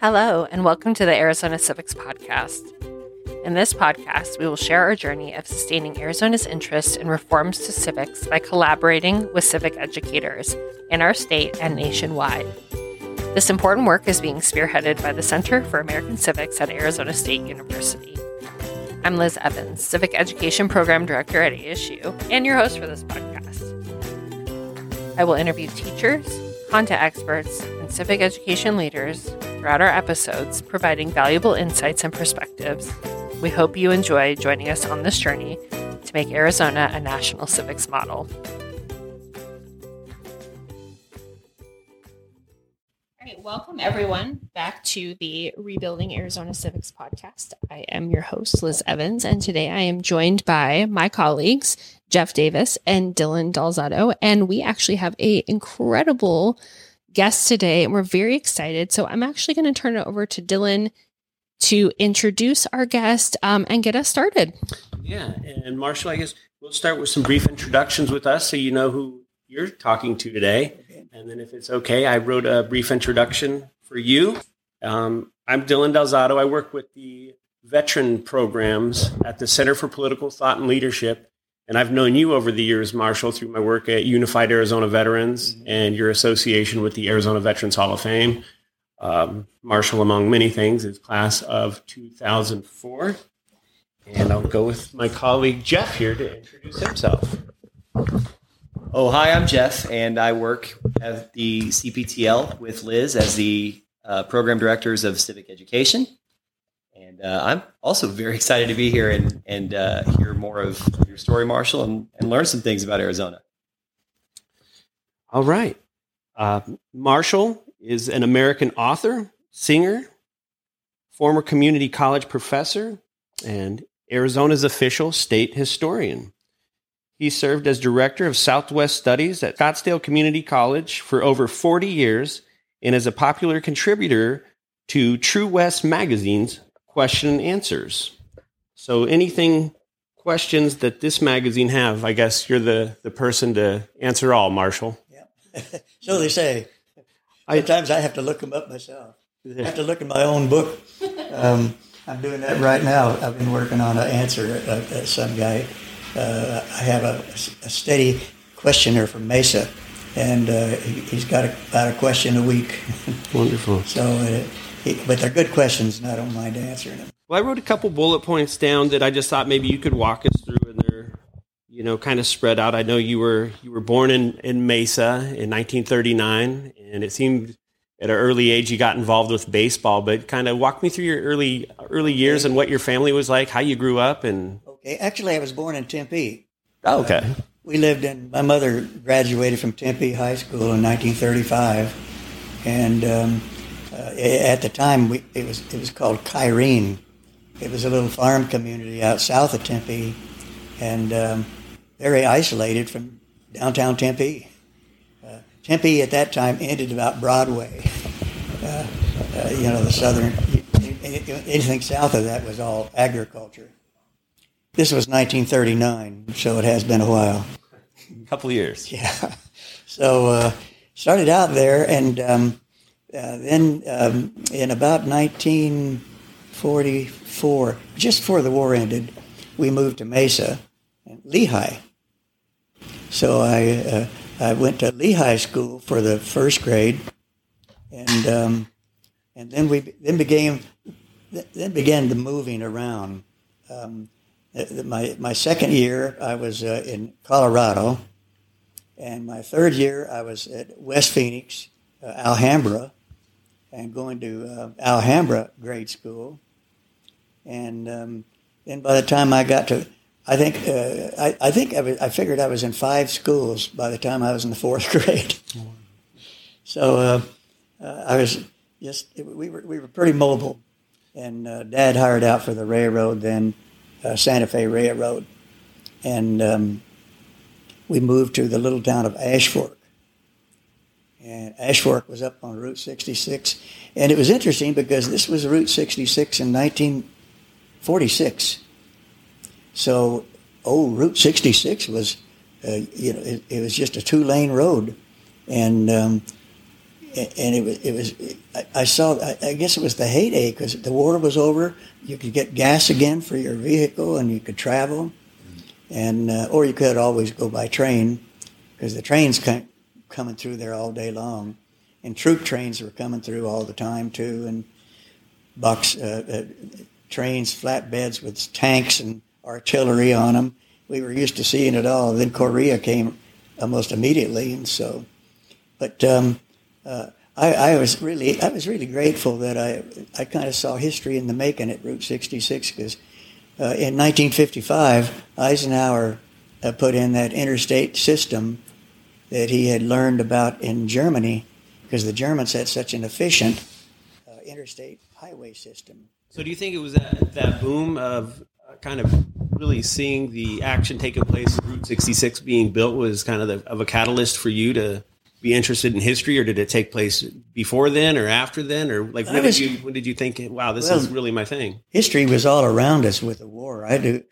Hello, and welcome to the Arizona Civics Podcast. In this podcast, we will share our journey of sustaining Arizona's interest in reforms to civics by collaborating with civic educators in our state and nationwide. This important work is being spearheaded by the Center for American Civics at Arizona State University. I'm Liz Evans, Civic Education Program Director at ASU, and your host for this podcast. I will interview teachers, content experts, and civic education leaders throughout our episodes, providing valuable insights and perspectives. We hope you enjoy joining us on this journey to make Arizona a national civics model. All right, welcome everyone back to the Rebuilding Arizona Civics podcast. I am your host, Liz Evans, and today I am joined by my colleagues, Jeff Davis and Dylan Dalzotto, and we actually have an incredible guest today, and we're very excited. So I'm actually going to turn it over to Dylan to introduce our guest and get us started. Yeah, and Marshall, I guess we'll start with some brief introductions with us so you know who you're talking to today. And then if it's okay, I wrote a brief introduction for you. I'm Dylan Dalzotto. I work with the veteran programs at the Center for Political Thought and Leadership. And I've known you over the years, Marshall, through my work at Unified Arizona Veterans and your association with the Arizona Veterans Hall of Fame. Marshall, among many things, is class of 2004. And I'll go with my colleague Jeff here to introduce himself. Oh, hi, I'm Jeff, and I work at the CPTL with Liz as the program directors of civic education. And I'm also very excited to be here and hear more of your story, Marshall, and learn some things about Arizona. All right. Marshall is an American author, singer, former community college professor, and Arizona's official state historian. He served as director of Southwest Studies at Scottsdale Community College for over 40 years and is a popular contributor to True West magazine's Question and Answers. So anything, questions that this magazine have, I guess you're the person to answer all, Marshall. Yeah, so they say. Sometimes I have to look them up myself. I have to look in my own book. I'm doing that right now. I've been working on an answer that some guy. I have a steady questioner from Mesa, and he's got about a question a week. Wonderful. So, but they're good questions, and I don't mind answering them. Well, I wrote a couple bullet points down that I just thought maybe you could walk us through, and they're, you know, kind of spread out. I know you were born in Mesa in 1939, and it seemed at an early age you got involved with baseball. But kind of walk me through your early years and what your family was like, how you grew up, and. Actually, I was born in Tempe. Oh, okay. My mother graduated from Tempe High School in 1935, and at the time it was called Kyrene. It was a little farm community out south of Tempe, and very isolated from downtown Tempe. Tempe at that time ended about Broadway. The southern anything south of that was all agriculture. This was 1939, so it has been a while. A couple of years. Yeah. So started out there, and then in about 1944, just before the war ended, we moved to Mesa, Lehigh. So I went to Lehigh School for the first grade, and then began the moving around. My second year, I was in Colorado, and my third year, I was at West Phoenix, Alhambra, and going to Alhambra grade school. And then by the time I got to, I figured I was in five schools by the time I was in the fourth grade. So we were pretty mobile, and Dad hired out for the railroad then. Santa Fe Railroad, and we moved to the little town of Ash Fork. And Ash Fork was up on Route 66, and it was interesting because this was Route 66 in 1946. So, Route 66 was, it was just a two-lane road, and And I guess it was the heyday, because the war was over. You could get gas again for your vehicle, and you could travel, and or you could always go by train, because the trains coming through there all day long, and troop trains were coming through all the time too, and box trains, flatbeds with tanks and artillery on them. We were used to seeing it all. Then Korea came almost immediately, and so, but. I was really grateful that I kind of saw history in the making at Route 66, because in 1955 Eisenhower put in that interstate system that he had learned about in Germany, because the Germans had such an efficient interstate highway system. So do you think it was that boom of kind of really seeing the action taking place, Route 66 being built, was kind of a catalyst for you to be interested in history, or did it take place before then or after then? Or like, when did you think, wow, this is really my thing? History was all around us with the war. I knew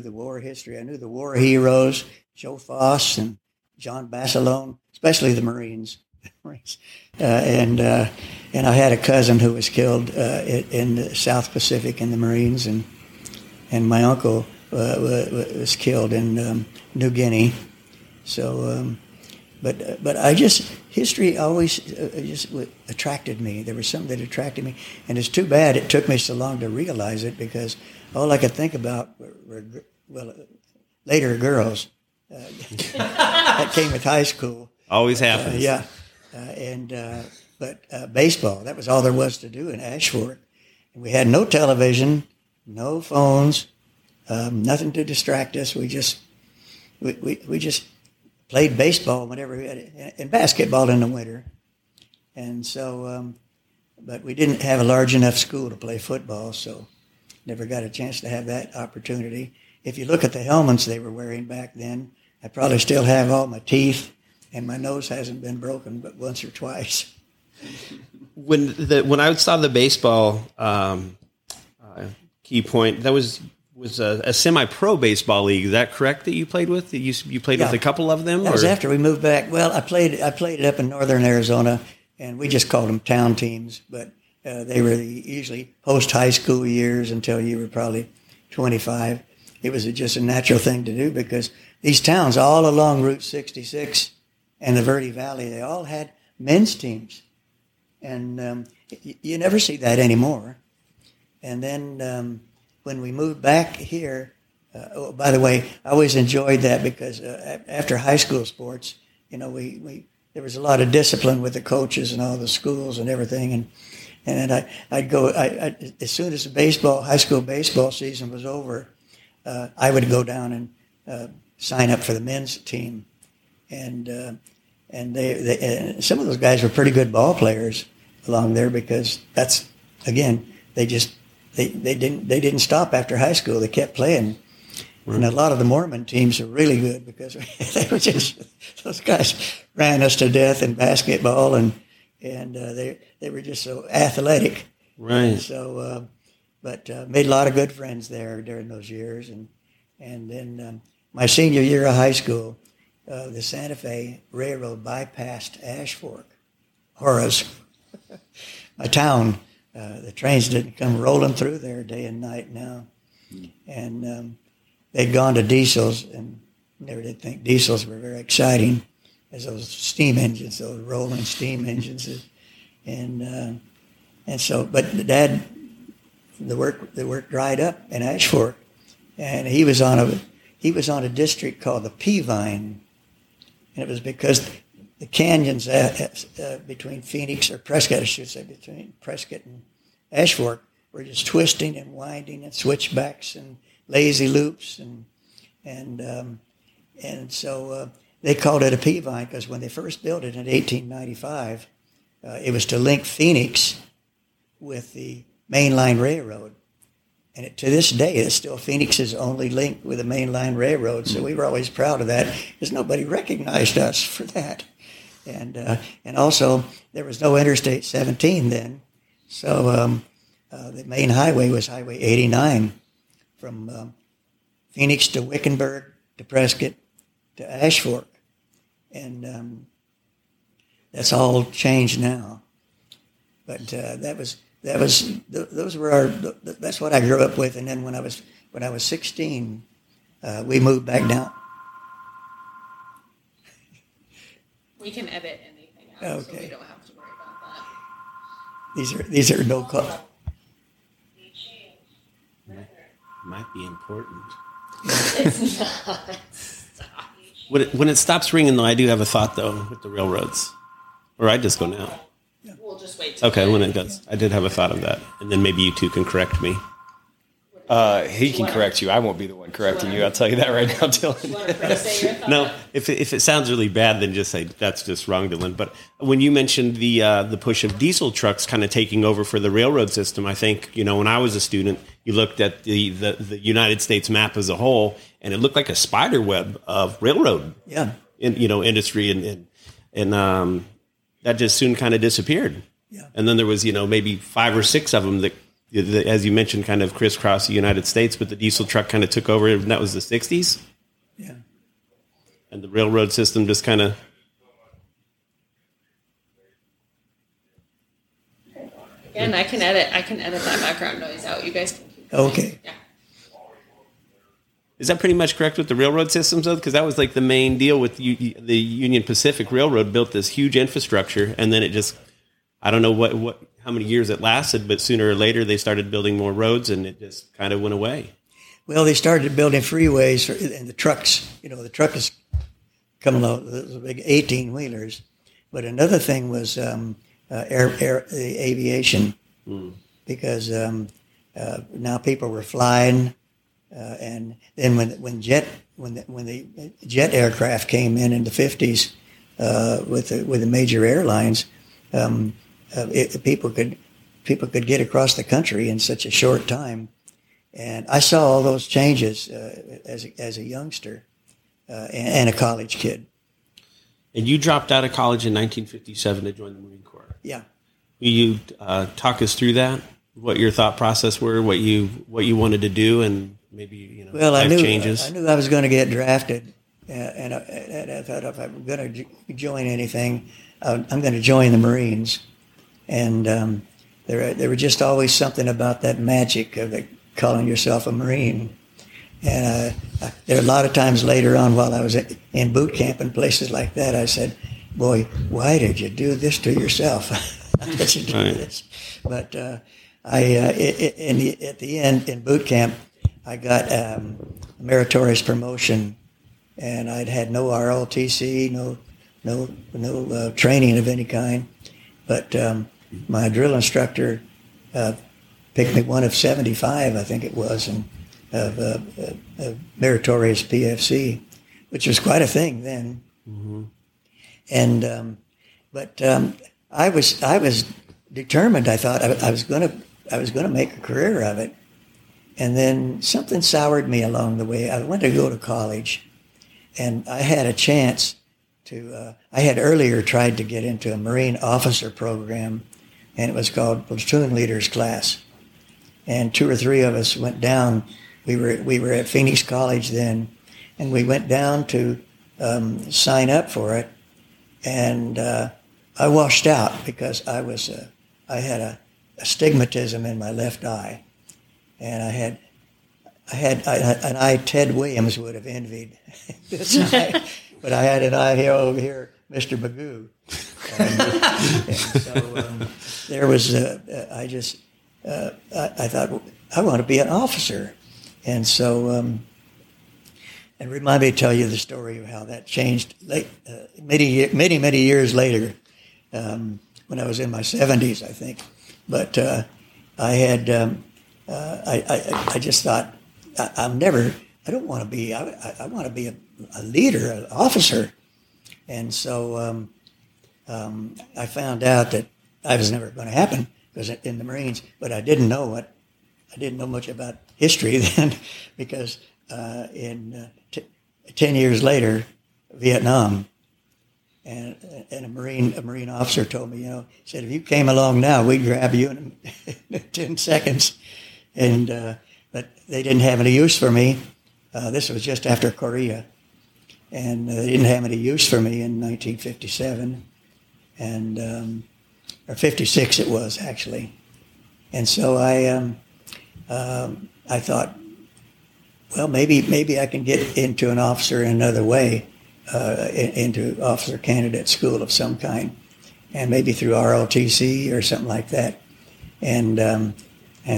the war history. I knew the war heroes, Joe Foss and John Bassalone, especially the Marines. And I had a cousin who was killed in the South Pacific in the Marines, and my uncle was killed in New Guinea. So, But history always just attracted me. There was something that attracted me, and it's too bad it took me so long to realize it, because all I could think about were later girls. That came with high school. Always happens. But baseball. That was all there was to do in Ashford. And we had no television, no phones, nothing to distract us. We just played baseball whenever we had it, and basketball in the winter. And so, but we didn't have a large enough school to play football, so never got a chance to have that opportunity. If you look at the helmets they were wearing back then, I probably still have all my teeth, and my nose hasn't been broken but once or twice. When I saw the baseball key point, that was a semi-pro baseball league. Is that correct that you played with? You played with a couple of them? That was after we moved back. Well, I played it up in northern Arizona, and we just called them town teams, but they were usually post-high school years until you were probably 25. It was just a natural thing to do, because these towns all along Route 66 and the Verde Valley, they all had men's teams. And you never see that anymore. And then... when we moved back here, by the way, I always enjoyed that, because after high school sports, you know, there was a lot of discipline with the coaches and all the schools and everything, and I'd go as soon as the high school baseball season was over, I would go down and sign up for the men's team, and some of those guys were pretty good ball players along there, because that's, again, They didn't stop after high school. They kept playing. Right. And a lot of the Mormon teams are really good, because they were just, those guys ran us to death in basketball, and they were just so athletic. Right. And so, but made a lot of good friends there during those years, and then my senior year of high school, the Santa Fe Railroad bypassed Ash Fork, Horace, my town. The trains didn't come rolling through there day and night now. And they'd gone to diesels, and never did think diesels were very exciting as those steam engines, those rolling steam engines. And so, but Dad, the work dried up in Ash Fork, and he was on a district called the Peavine, and it was because the canyons between Phoenix, or Prescott, I should say, between Prescott and Ash Fork, were just twisting and winding and switchbacks and lazy loops, and so they called it a Peavine, because when they first built it in 1895, it was to link Phoenix with the main line railroad, and to this day, it's still Phoenix's only link with the main line railroad. So we were always proud of that, because nobody recognized us for that. And also, there was no Interstate 17 then, so the main highway was Highway 89 from Phoenix to Wickenburg to Prescott to Ash Fork. And That's all changed now. But that's what I grew up with. And then when I was 16, we moved back down. We can edit anything out, okay. So we don't have to worry about that. These are no cost. Might be important. It's not. When it stops ringing, though, I do have a thought though with the railroads, or I just go now. Yeah. We'll just wait. Okay, when it does, I did have a thought of that, and then maybe you two can correct me. He can correct you. I won't be the one correcting you. I'll tell you that right now, Dylan. No, if it sounds really bad, then just say that's just wrong, Dylan. But when you mentioned the push of diesel trucks kind of taking over for the railroad system, I think when I was a student, you looked at the United States map as a whole, and it looked like a spider web of railroad, industry, and that just soon kind of disappeared. Yeah. And then there was maybe 5 or 6 of them that. As you mentioned, kind of crisscross the United States, but the diesel truck kind of took over, and that was the 60s. Yeah. And the railroad system just kind of... Again, I can edit that background noise out. You guys can keep going. Okay. Yeah. Is that pretty much correct with the railroad systems, though? Because that was like the main deal with the Union Pacific Railroad built this huge infrastructure, and then it just... I don't know what how many years it lasted, but sooner or later they started building more roads, and it just kind of went away. Well, they started building freeways, and the trucks. The trucks coming out, those big 18-wheelers. But another thing was the aviation, because now people were flying, and then when the jet aircraft came in the 50s with the major airlines. People could get across the country in such a short time, and I saw all those changes as a youngster and a college kid. And you dropped out of college in 1957 to join the Marine Corps. Yeah. Will you talk us through that? What your thought process were? What you wanted to do, and maybe life changes. I knew I was going to get drafted, and I thought if I'm going to join anything. I'm going to join the Marines, and there was just always something about that magic of calling yourself a Marine. And there are a lot of times later on, while I was in boot camp and places like that, I said, "Boy, why did you do this to yourself? Why did you do this?" But at the end in boot camp, I got a meritorious promotion, and I'd had no ROTC, no training of any kind, but my drill instructor picked me one of 75, I think it was, and of meritorious PFC, which was quite a thing then. Mm-hmm. And I was determined. I thought I was gonna make a career of it, and then something soured me along the way. I wanted to go to college, and I had a chance. I had earlier tried to get into a Marine officer program, and it was called Platoon Leaders Class. And 2 or 3 of us went down. We were at Phoenix College then, and we went down to sign up for it. And I washed out because I had a astigmatism in my left eye, and I had an eye Ted Williams would have envied. This eye. But I had an eye over here, Mr. Magoo. And so there was, I thought, I want to be an officer. And so, and remind me to tell you the story of how that changed many years later, when I was in my 70s, I think. But I just thought, I don't want to be, I want to be a leader, an officer. And so I found out that I was never going to happen because in the Marines, but I didn't know much about history then because 10 years later, Vietnam, and a Marine officer told me, he said, if you came along now, we'd grab you in 10 seconds. And but they didn't have any use for me. This was just after Korea. And they didn't have any use for me in 1957. and or 56 it was actually. And so I thought, well, maybe I can get into an officer in another way, into officer candidate school of some kind, and maybe through ROTC or something like that. And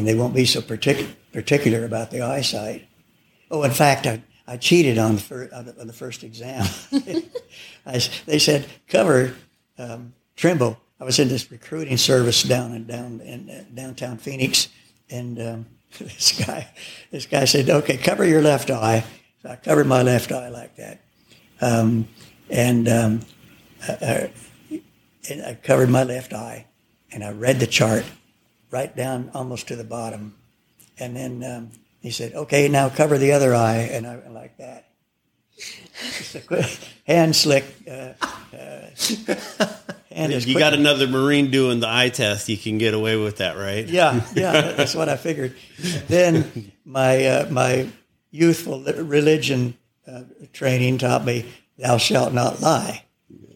they won't be so particular about the eyesight. Oh, in fact, I cheated on the first exam. They said, cover Trimble. I was in this recruiting service down in downtown Phoenix, and this guy said, "Okay, cover your left eye." So I covered my left eye like that, and I covered my left eye, and I read the chart right down almost to the bottom, and then he said, "Okay, now cover the other eye," and I went like that. Just a quick hand slick. And if you got another Marine doing the eye test, you can get away with that, right? Yeah, that's what I figured. And then my youthful religion training taught me, "Thou shalt not lie." Yeah.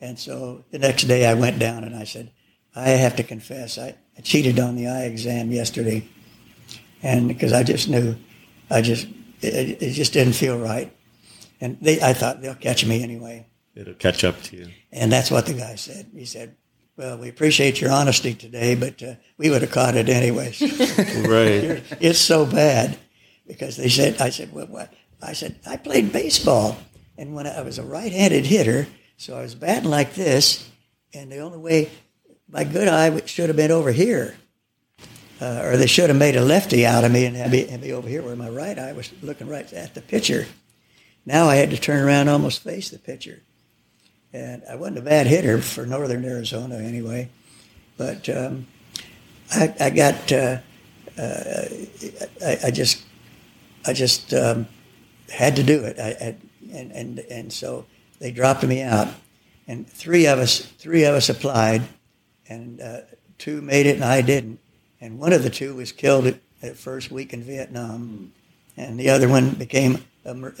And so the next day I went down and I said, "I have to confess, I cheated on the eye exam yesterday," and because I just knew, it just didn't feel right. And I thought, they'll catch me anyway. It'll catch up to you. And that's what the guy said. He said, "Well, we appreciate your honesty today, but we would have caught it anyways." Right. It's so bad because they said, I said, "I played baseball. And when I was a right-handed hitter, so I was batting like this. And the only way, my good eye should have been over here. Or they should have made a lefty out of me and had me over here where my right eye was looking right at the pitcher. Now I had to turn around and almost face the pitcher." And I wasn't a bad hitter for northern Arizona anyway, but I just had to do it. And so they dropped me out, and three of us applied, and two made it and I didn't. And one of the two was killed at first week in Vietnam, and the other one became an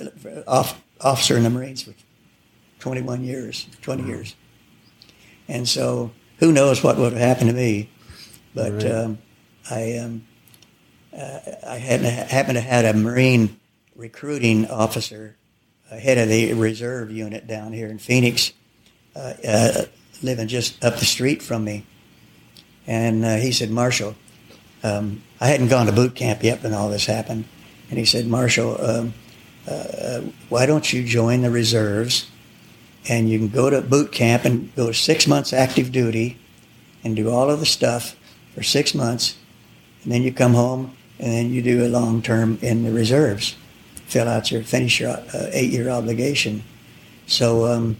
officer in the Marines for 20 years. And so who knows what would have happened to me, but right. I happened to have a Marine recruiting officer, head of the reserve unit down here in Phoenix, living just up the street from me. And he said, "Marshal," I hadn't gone to boot camp yet when all this happened, and he said, "Marshal, why don't you join the reserves? And you can go to boot camp and go 6 months active duty and do all of the stuff for 6 months. And then you come home and then you do a long term in the reserves, finish your 8-year obligation." So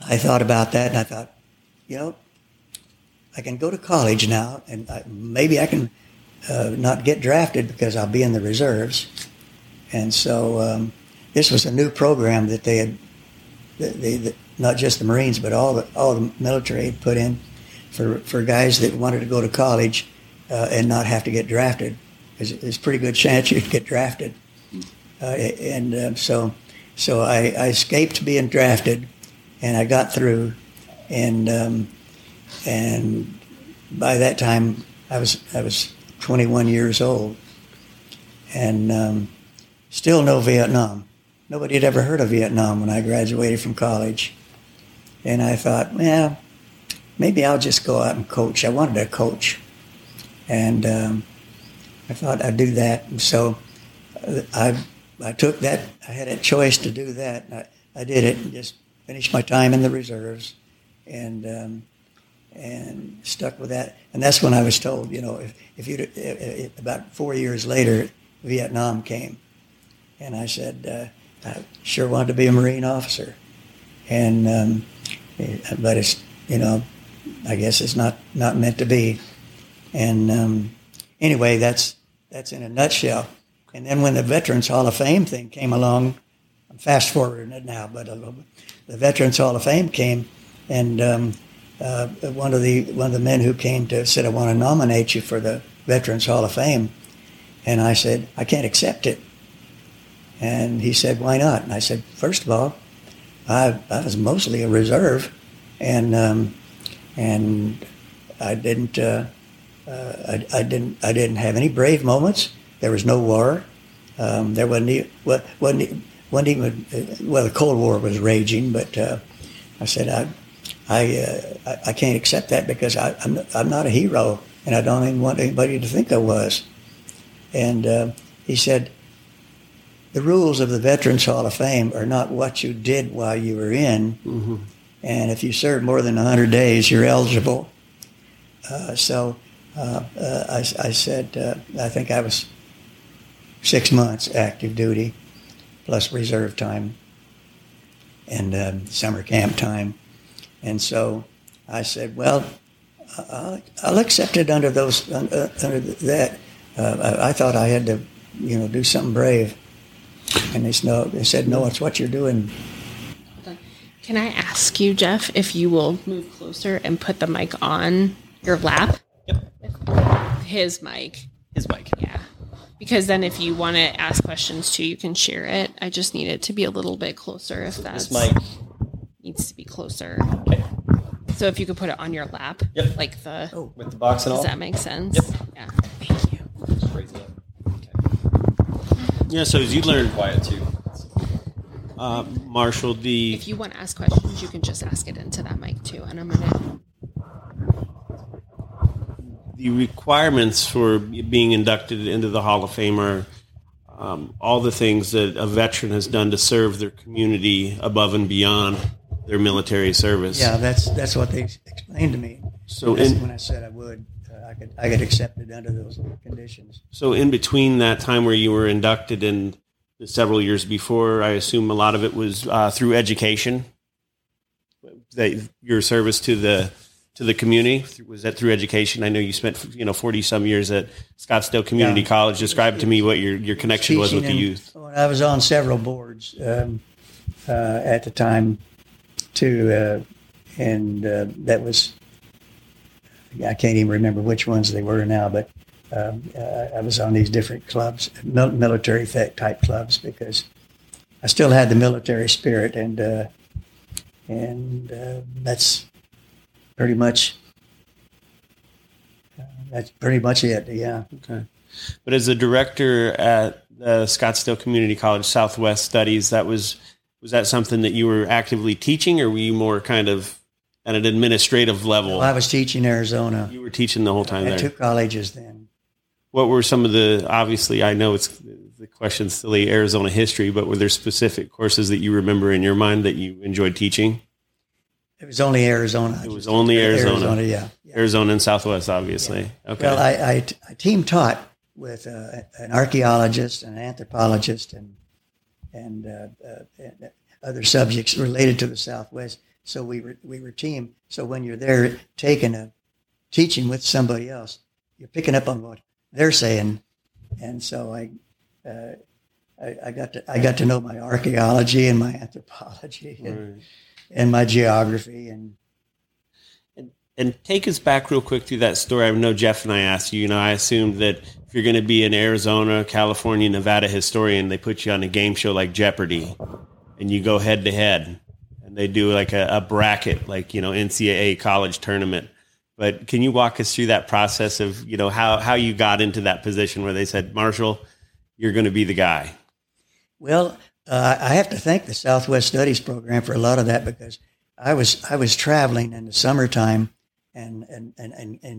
I thought about that and I thought, I can go to college now and maybe I can not get drafted because I'll be in the reserves. And so this was a new program that they had, not just the Marines, but all the military had put in for guys that wanted to go to college and not have to get drafted. There's a pretty good chance you'd get drafted. So I escaped being drafted, and I got through. And by that time, I was 21 years old, and still no Vietnam. Nobody had ever heard of Vietnam when I graduated from college. And I thought, well, maybe I'll just go out and coach. I wanted to coach. And I thought I'd do that. And so I took that. I had a choice to do that. And I did it and just finished my time in the reserves and stuck with that. And that's when I was told, if about 4 years later, Vietnam came. And I said, I sure wanted to be a Marine officer, and but it's I guess it's not meant to be. And anyway, that's in a nutshell. And then when the Veterans Hall of Fame thing came along, I'm fast forwarding it now, but a little bit. The Veterans Hall of Fame came, and one of the men who came said, "I want to nominate you for the Veterans Hall of Fame," and I said, "I can't accept it." And he said, "Why not?" And I said, "First of all, I was mostly a reserve, and I didn't have any brave moments. There was no war. There wasn't even the Cold War was raging, but I said I can't accept that because I'm not a hero, and I don't even want anybody to think I was. And he said, the rules of the Veterans Hall of Fame are not what you did while you were in, mm-hmm. and if you serve more than 100 days, you're eligible. So I said, I think I was 6 months active duty, plus reserve time and summer camp time. And so I said, well, I'll accept it under those under that. I thought I had to, do something brave. And they said, no, it's what you're doing. Can I ask you, Jeff, if you will move closer and put the mic on your lap? Yep. His mic. Yeah. Because then if you want to ask questions too, you can share it. I just need it to be a little bit closer if that's... This mic needs to be closer. Okay. So if you could put it on your lap. Yep. Like the... Oh, with the box and all. Does that make sense? Yep. Yeah. Thank you. Just raise it up. Yeah, so as you learn quiet too, Marshall, if you want to ask questions, you can just ask it into that mic too. And the requirements for being inducted into the Hall of Fame are all the things that a veteran has done to serve their community above and beyond their military service. Yeah, that's what they explained to me. So when I said I would. I could accept it under those conditions. So in between that time where you were inducted and the several years before, I assume a lot of it was through education. Your service to the community, was that through education? I know you spent 40 some years at Scottsdale Community College. Describe to me what your connection was with the youth. I was on several boards at the time too, and that was. I can't even remember which ones they were now, but I was on these different clubs, military type clubs, because I still had the military spirit, and that's pretty much it. Yeah. Okay. But as a director at Scottsdale Community College Southwest Studies, was that something that you were actively teaching, or were you more kind of at an administrative level? Well, I was teaching Arizona. You were teaching the whole time there. At two colleges then. What were some of the, obviously, I know it's the question's silly, Arizona history, but were there specific courses that you remember in your mind that you enjoyed teaching? It was only Arizona. It was only Arizona. Yeah. Arizona and Southwest, obviously. Yeah. Okay. Well, I team taught with an archaeologist and an anthropologist and other subjects related to the Southwest. So we were team. So when you're there taking teaching with somebody else, you're picking up on what they're saying, and so I got to know my archaeology and my anthropology and my geography and take us back real quick through that story. I know Jeff and I asked you. I assumed that if you're going to be an Arizona, California, Nevada historian, they put you on a game show like Jeopardy, and you go head to head. They do like a bracket, like, NCAA college tournament. But can you walk us through that process of, how you got into that position where they said, Marshall, you're going to be the guy? Well, I have to thank the Southwest Studies program for a lot of that, because I was traveling in the summertime and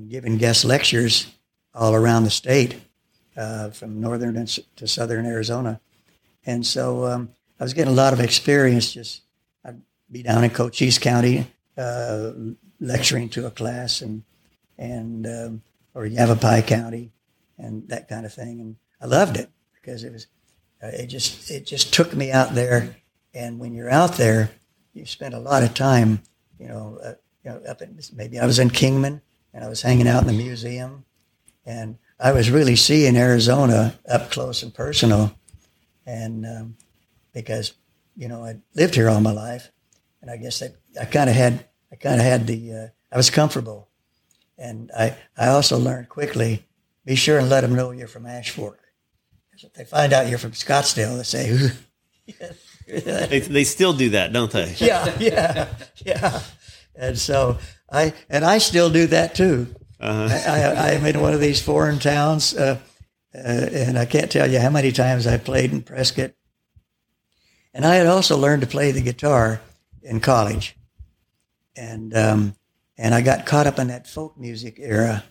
giving guest lectures all around the state, from northern to southern Arizona. And so I was getting a lot of experience. Just be down in Cochise County lecturing to a class, and or Yavapai County, and that kind of thing. And I loved it because it was it just took me out there. And when you're out there, you spend a lot of time, up in, maybe I was in Kingman, and I was hanging out in the museum, and I was really seeing Arizona up close and personal, and because I lived here all my life. And I guess that I was comfortable. And I also learned quickly, be sure and let them know you're from Ashfork. Because if they find out you're from Scottsdale, they say, they still do that, don't they? Yeah. And so I still do that too. I'm in one of these foreign towns, and I can't tell you how many times I played in Prescott. And I had also learned to play the guitar in college, and I got caught up in that folk music era,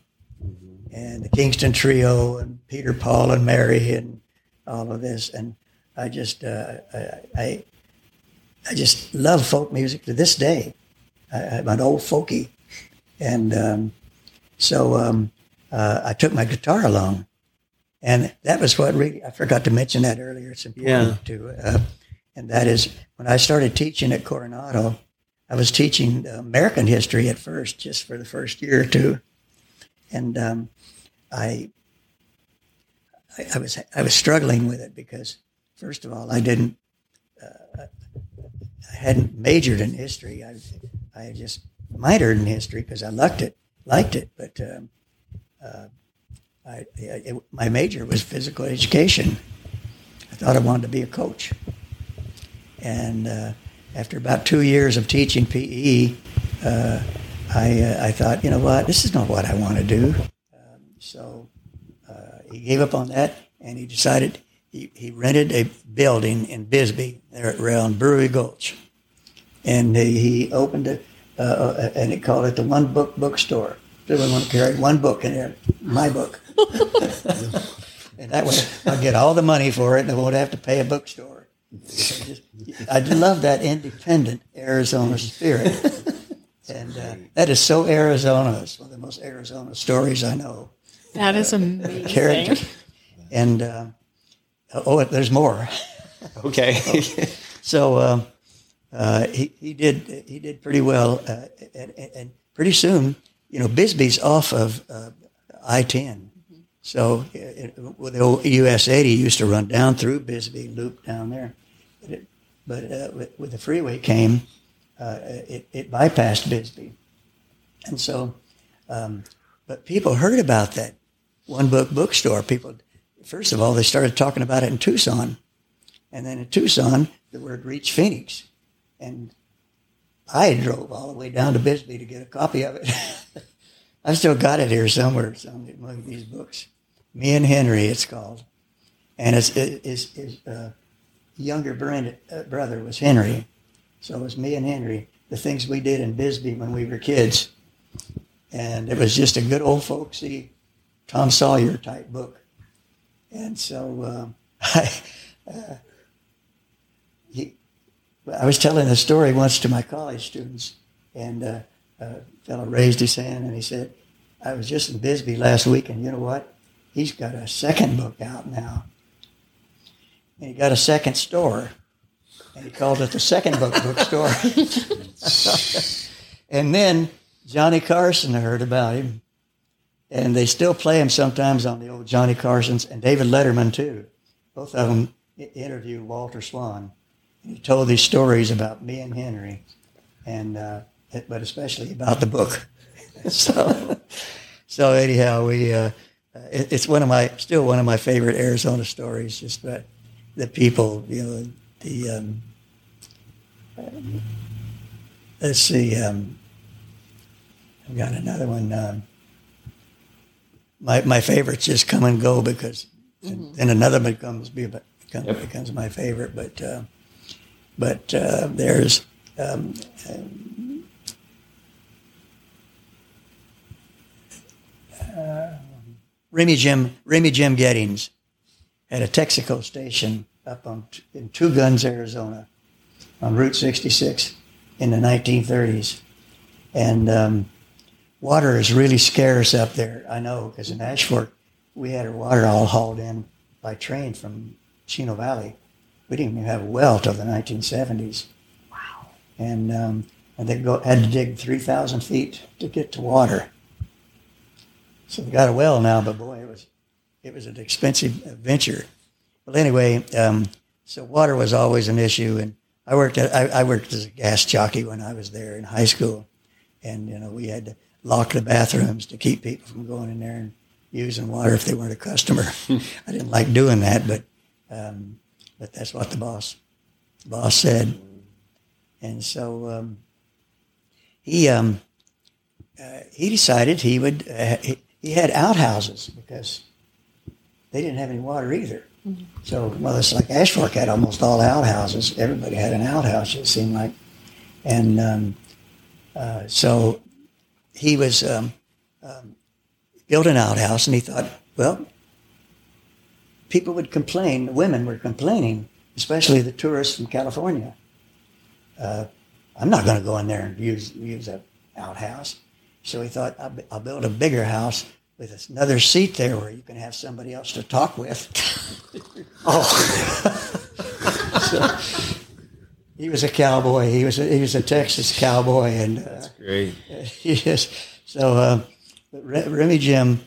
and the Kingston Trio, and Peter, Paul, and Mary, and all of this. And I just I just love folk music to this day. I'm an old folky, and so I took my guitar along, and that was what really, I forgot to mention that earlier. It's important to, and that is when I started teaching at Coronado, I was teaching American history at first, just for the first year or two, and I was struggling with it because, first of all, I hadn't majored in history. I just minored in history because I liked it. But my major was physical education. I thought I wanted to be a coach. And after about 2 years of teaching PE, I thought, you know what, this is not what I want to do. So he gave up on that, and he decided he rented a building in Bisbee, there around Brewery Gulch. And he opened it, and he called it the One Book Bookstore. Everyone wanted to carry one book in there, my book. And that way I'll get all the money for it, and I won't have to pay a bookstore. I love that independent Arizona spirit. And that is so Arizona. It's one of the most Arizona stories I know. That is amazing. Character. And, there's more. Okay. So he did pretty well, and pretty soon, you know, Bisbee's off of I-10, so the old US-80 used to run down through Bisbee, loop down there, but when the freeway came, it bypassed Bisbee, and so, but people heard about that One Book Bookstore. People, first of all, they started talking about it in Tucson, and then in Tucson, the word reached Phoenix. And I drove all the way down to Bisbee to get a copy of it. I've still got it here somewhere, among these books. Me and Henry, it's called. And his younger brother was Henry. So it was me and Henry, the things we did in Bisbee when we were kids. And it was just a good old folksy Tom Sawyer type book. And so I was telling a story once to my college students, and a fellow raised his hand and he said, I was just in Bisbee last week, and you know what? He's got a second book out now. And he got a second store, and he called it the Second Book Bookstore. And then Johnny Carson heard about him, and they still play him sometimes on the old Johnny Carsons, and David Letterman too. Both of them interviewed Walter Swan. He told these stories about me and Henry, and but especially about the book. so anyhow, it's one of my favorite Arizona stories. Just about the people, you know, the let's see, I've got another one. My favorites just come and go because then another becomes my favorite, but. But there's Remy Jim Gettings had a Texaco station up in Two Guns, Arizona, on Route 66 in the 1930s. And water is really scarce up there, I know, because in Ashford, we had our water all hauled in by train from Chino Valley. We didn't even have a well till the 1970s. Wow! And they had to dig 3,000 feet to get to water. So they got a well now, but boy, it was an expensive venture. Well, anyway, so water was always an issue, and I worked as a gas jockey when I was there in high school, and you know we had to lock the bathrooms to keep people from going in there and using water if they weren't a customer. I didn't like doing that, but. But that's what the boss said. And so he decided he would. He had outhouses because they didn't have any water either. Mm-hmm. So, well, it's like Ashfork had almost all outhouses. Everybody had an outhouse, it seemed like. And so he was built an outhouse, and he thought, well, people would complain. Women were complaining, especially the tourists from California. I'm not going to go in there and use an outhouse. So he thought, I'll build a bigger house with another seat there where you can have somebody else to talk with. So, he was a cowboy. He was a Texas cowboy, and that's great. Yes. So but Remy Jim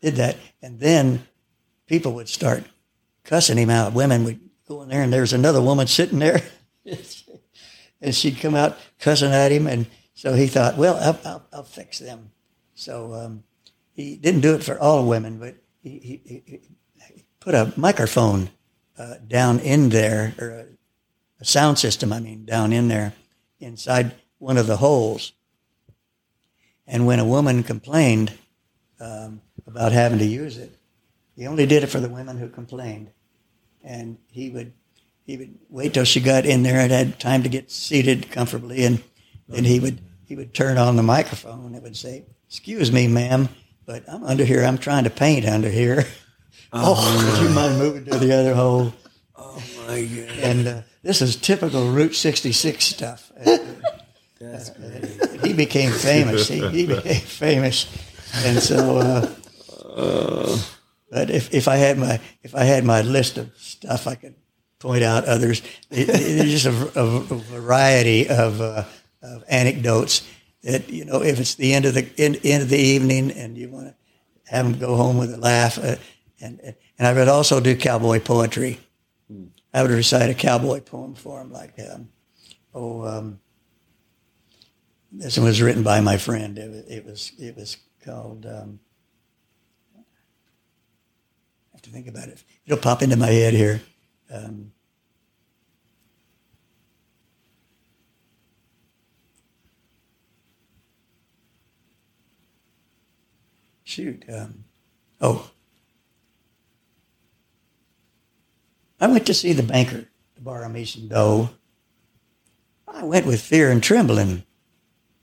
did that, and then people would start cussing him out. Women would go in there, and there's another woman sitting there, and she'd come out cussing at him, and so he thought, well, I'll fix them. So he didn't do it for all women, but he put a microphone down in there, or a sound system, down in there, inside one of the holes. And when a woman complained about having to use it, he only did it for the women who complained. And he would wait till she got in there and had time to get seated comfortably, and then he would turn on the microphone and would say, "Excuse me, ma'am, but I'm under here. I'm trying to paint under here. Would you mind moving to the other hole?" Oh my God! And this is typical Route 66 stuff. That's great. He became famous. He became famous, and so. But if I had my list of stuff, I could point out others. There's just a variety of anecdotes that, you know, if it's the end of the evening and you want to have them go home with a laugh, and I would also do cowboy poetry. I would recite a cowboy poem for him, like, this one was written by my friend. It was called. I have to think about it. It'll pop into my head here. I went to see the banker to borrow me some dough. I went with fear and trembling,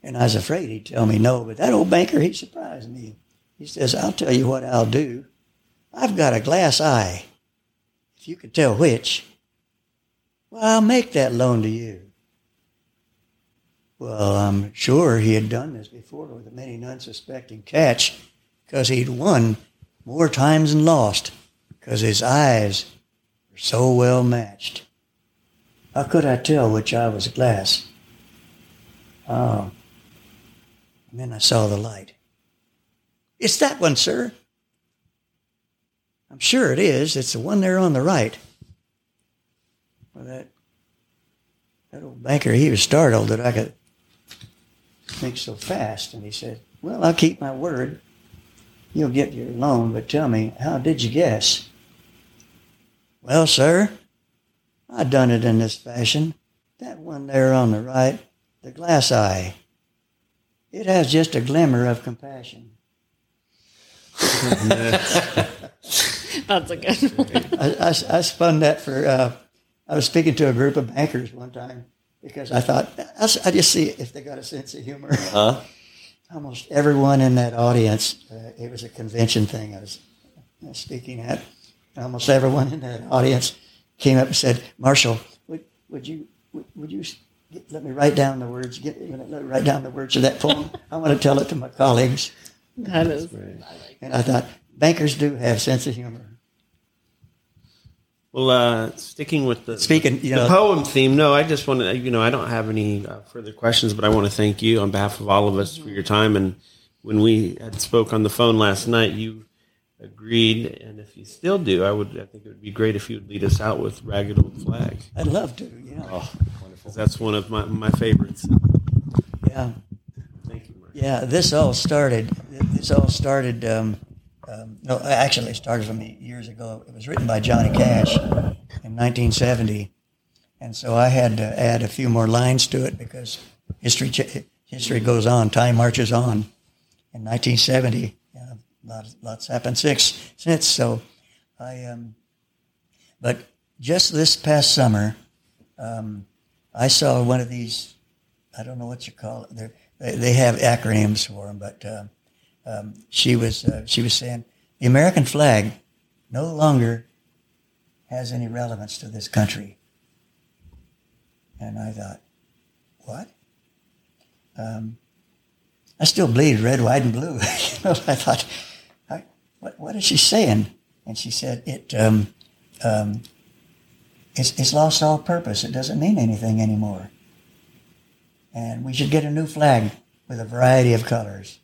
and I was afraid he'd tell me no, but that old banker, he surprised me. He says, "I'll tell you what I'll do. I've got a glass eye. If you could tell which, well, I'll make that loan to you." Well, I'm sure he had done this before with a many unsuspecting catch, because he'd won more times than lost, because his eyes so well matched. How could I tell which eye was glass? Oh. And then I saw the light. "It's that one, sir." "I'm sure it is. It's the one there on the right." Well, that old banker, he was startled that I could think so fast. And he said, "Well, I'll keep my word. You'll get your loan, but tell me, how did you guess?" "Well, sir, I done it in this fashion. That one there on the right, the glass eye. It has just a glimmer of compassion." That's a good one. I spun that for, I was speaking to a group of bankers one time because I thought, I just see if they got a sense of humor. Uh-huh. Almost everyone in that audience, it was a convention thing I was speaking at. Almost everyone in that audience came up and said, "Marshall, would you let me write down the words? Let me write down the words of that poem. I want to tell it to my colleagues." That is, and I thought bankers do have sense of humor. Well, sticking with the poem theme. No, I just want to, I don't have any further questions, but I want to thank you on behalf of all of us for your time. And when we had spoke on the phone last night, you agreed, and if you still do, I think it would be great if you would lead us out with "Ragged Old Flag." I'd love to. Yeah. Oh, wonderful! That's one of my favorites. Yeah. Thank you, Mark. Yeah, this all started. No, actually, it started for me years ago. It was written by Johnny Cash in 1970, and so I had to add a few more lines to it because history history goes on. Time marches on. In 1970, lots happened since. So I, but just this past summer, I saw one of these. I don't know what you call it. They have acronyms for them, but she was saying the American flag no longer has any relevance to this country. And I thought, what? I still bleed red, white, and blue. You know, I thought, what is she saying? And she said, it's lost all purpose. It doesn't mean anything anymore. And we should get a new flag with a variety of colors.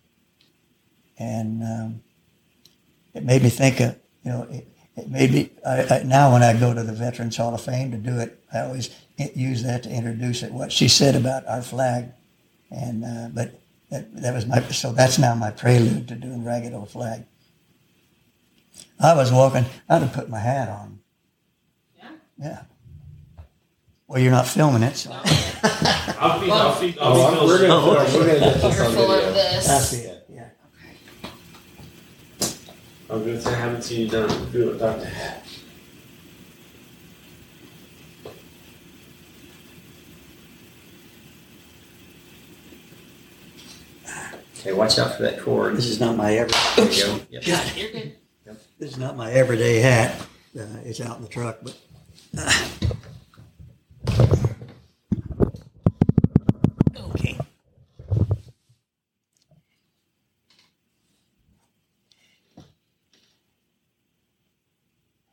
And it made me think of, you know, it made me, now when I go to the Veterans Hall of Fame to do it, I always use that to introduce it, what she said about our flag. And but that was my, so that's now my prelude to doing Ragged Old Flag. I was walking, I'd have put my hat on. Yeah? Yeah. Well, you're not filming it, so. I'll We're going to get this on video. Of this. I see it, yeah. Okay. I was going to say, I haven't seen you do it without the hat. Okay, watch out for that cord. This is not my everyday. There you go. Yep. God, you're good. Yep. This is not my everyday hat. It's out in the truck, but... Okay.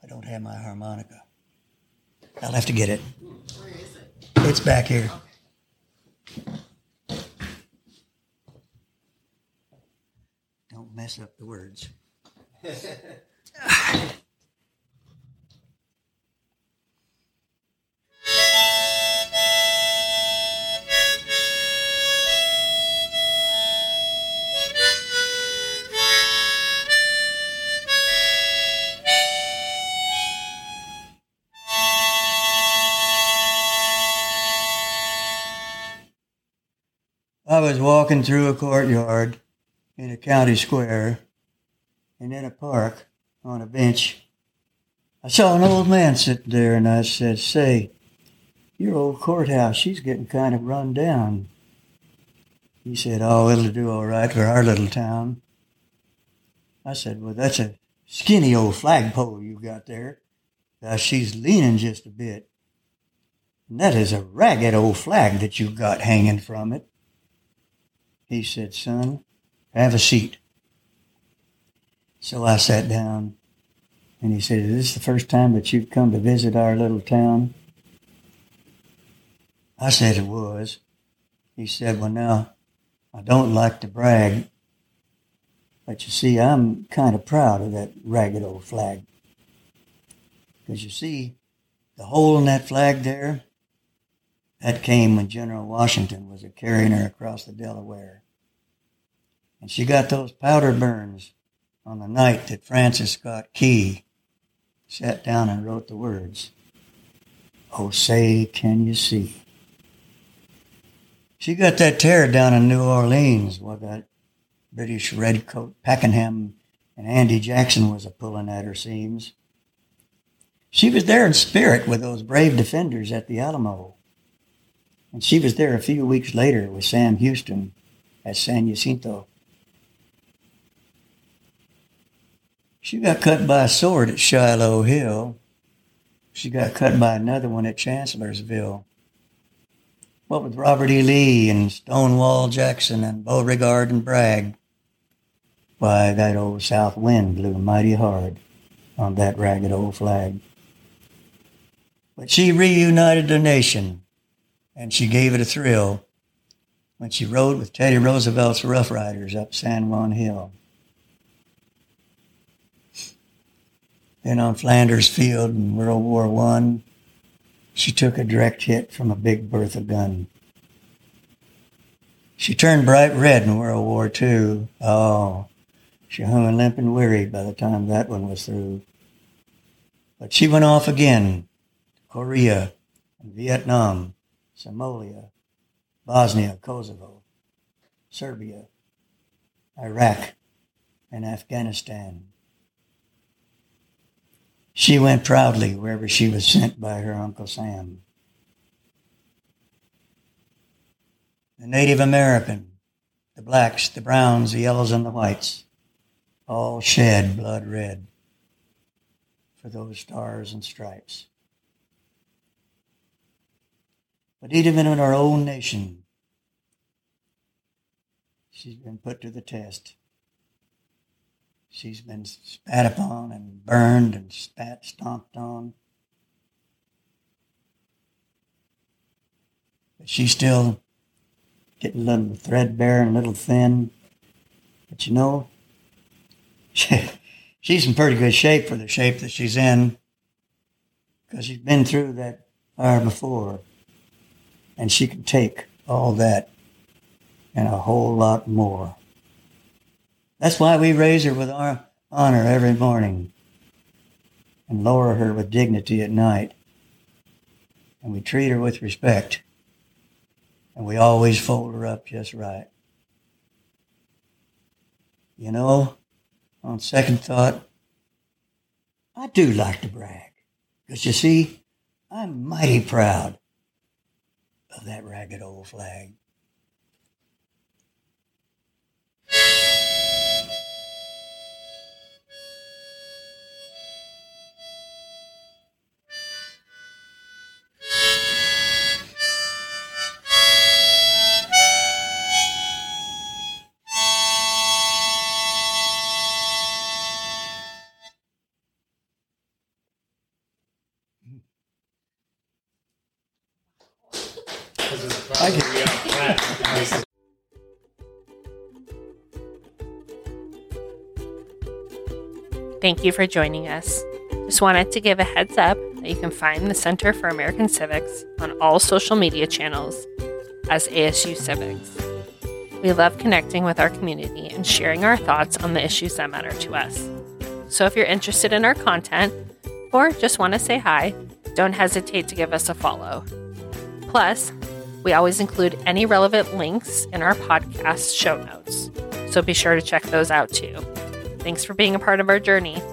I don't have my harmonica. I'll have to get it. Where is it? It's back here. Okay. Don't mess up the words. I was walking through a courtyard in a county square and in a park on a bench. I saw an old man sitting there and I said, "Say, your old courthouse, she's getting kind of run down." He said, "Oh, it'll do all right for our little town." I said, "Well, that's a skinny old flagpole you got there. Now she's leaning just a bit. And that is a ragged old flag that you got hanging from it." He said, "Son, have a seat." So I sat down, and he said, "Is this the first time that you've come to visit our little town?" I said it was. He said, "Well, now, I don't like to brag, but you see, I'm kind of proud of that ragged old flag. Because you see, the hole in that flag there, that came when General Washington was carrying her across the Delaware. And she got those powder burns on the night that Francis Scott Key sat down and wrote the words, 'Oh, say, can you see?' She got that tear down in New Orleans while that British redcoat Pakenham and Andy Jackson was a-pulling at her seams. She was there in spirit with those brave defenders at the Alamo. And she was there a few weeks later with Sam Houston at San Jacinto. She got cut by a sword at Shiloh Hill. She got cut by another one at Chancellorsville. What with Robert E. Lee and Stonewall Jackson and Beauregard and Bragg, why, that old south wind blew mighty hard on that ragged old flag. But she reunited the nation. And she gave it a thrill when she rode with Teddy Roosevelt's Rough Riders up San Juan Hill. Then on Flanders Field in World War I, she took a direct hit from a Big Bertha gun. She turned bright red in World War II. Oh, she hung a limp and weary by the time that one was through. But she went off again to Korea and Vietnam, Somalia, Bosnia, Kosovo, Serbia, Iraq, and Afghanistan. She went proudly wherever she was sent by her Uncle Sam. The Native American, the blacks, the browns, the yellows, and the whites, all shed blood red for those stars and stripes. But even in our own nation, she's been put to the test. She's been spat upon and burned and stomped on. But she's still getting a little threadbare and a little thin. But you know, she's in pretty good shape for the shape that she's in, because she's been through that fire before, and she can take all that and a whole lot more. That's why we raise her with our honor every morning and lower her with dignity at night. And we treat her with respect. And we always fold her up just right. You know, on second thought, I do like to brag. Because you see, I'm mighty proud of that ragged old flag. Thank you for joining us. Just wanted to give a heads up that you can find the Center for American Civics on all social media channels as ASU Civics. We love connecting with our community and sharing our thoughts on the issues that matter to us. So if you're interested in our content or just want to say hi, don't hesitate to give us a follow. Plus, we always include any relevant links in our podcast show notes, so be sure to check those out too. Thanks for being a part of our journey.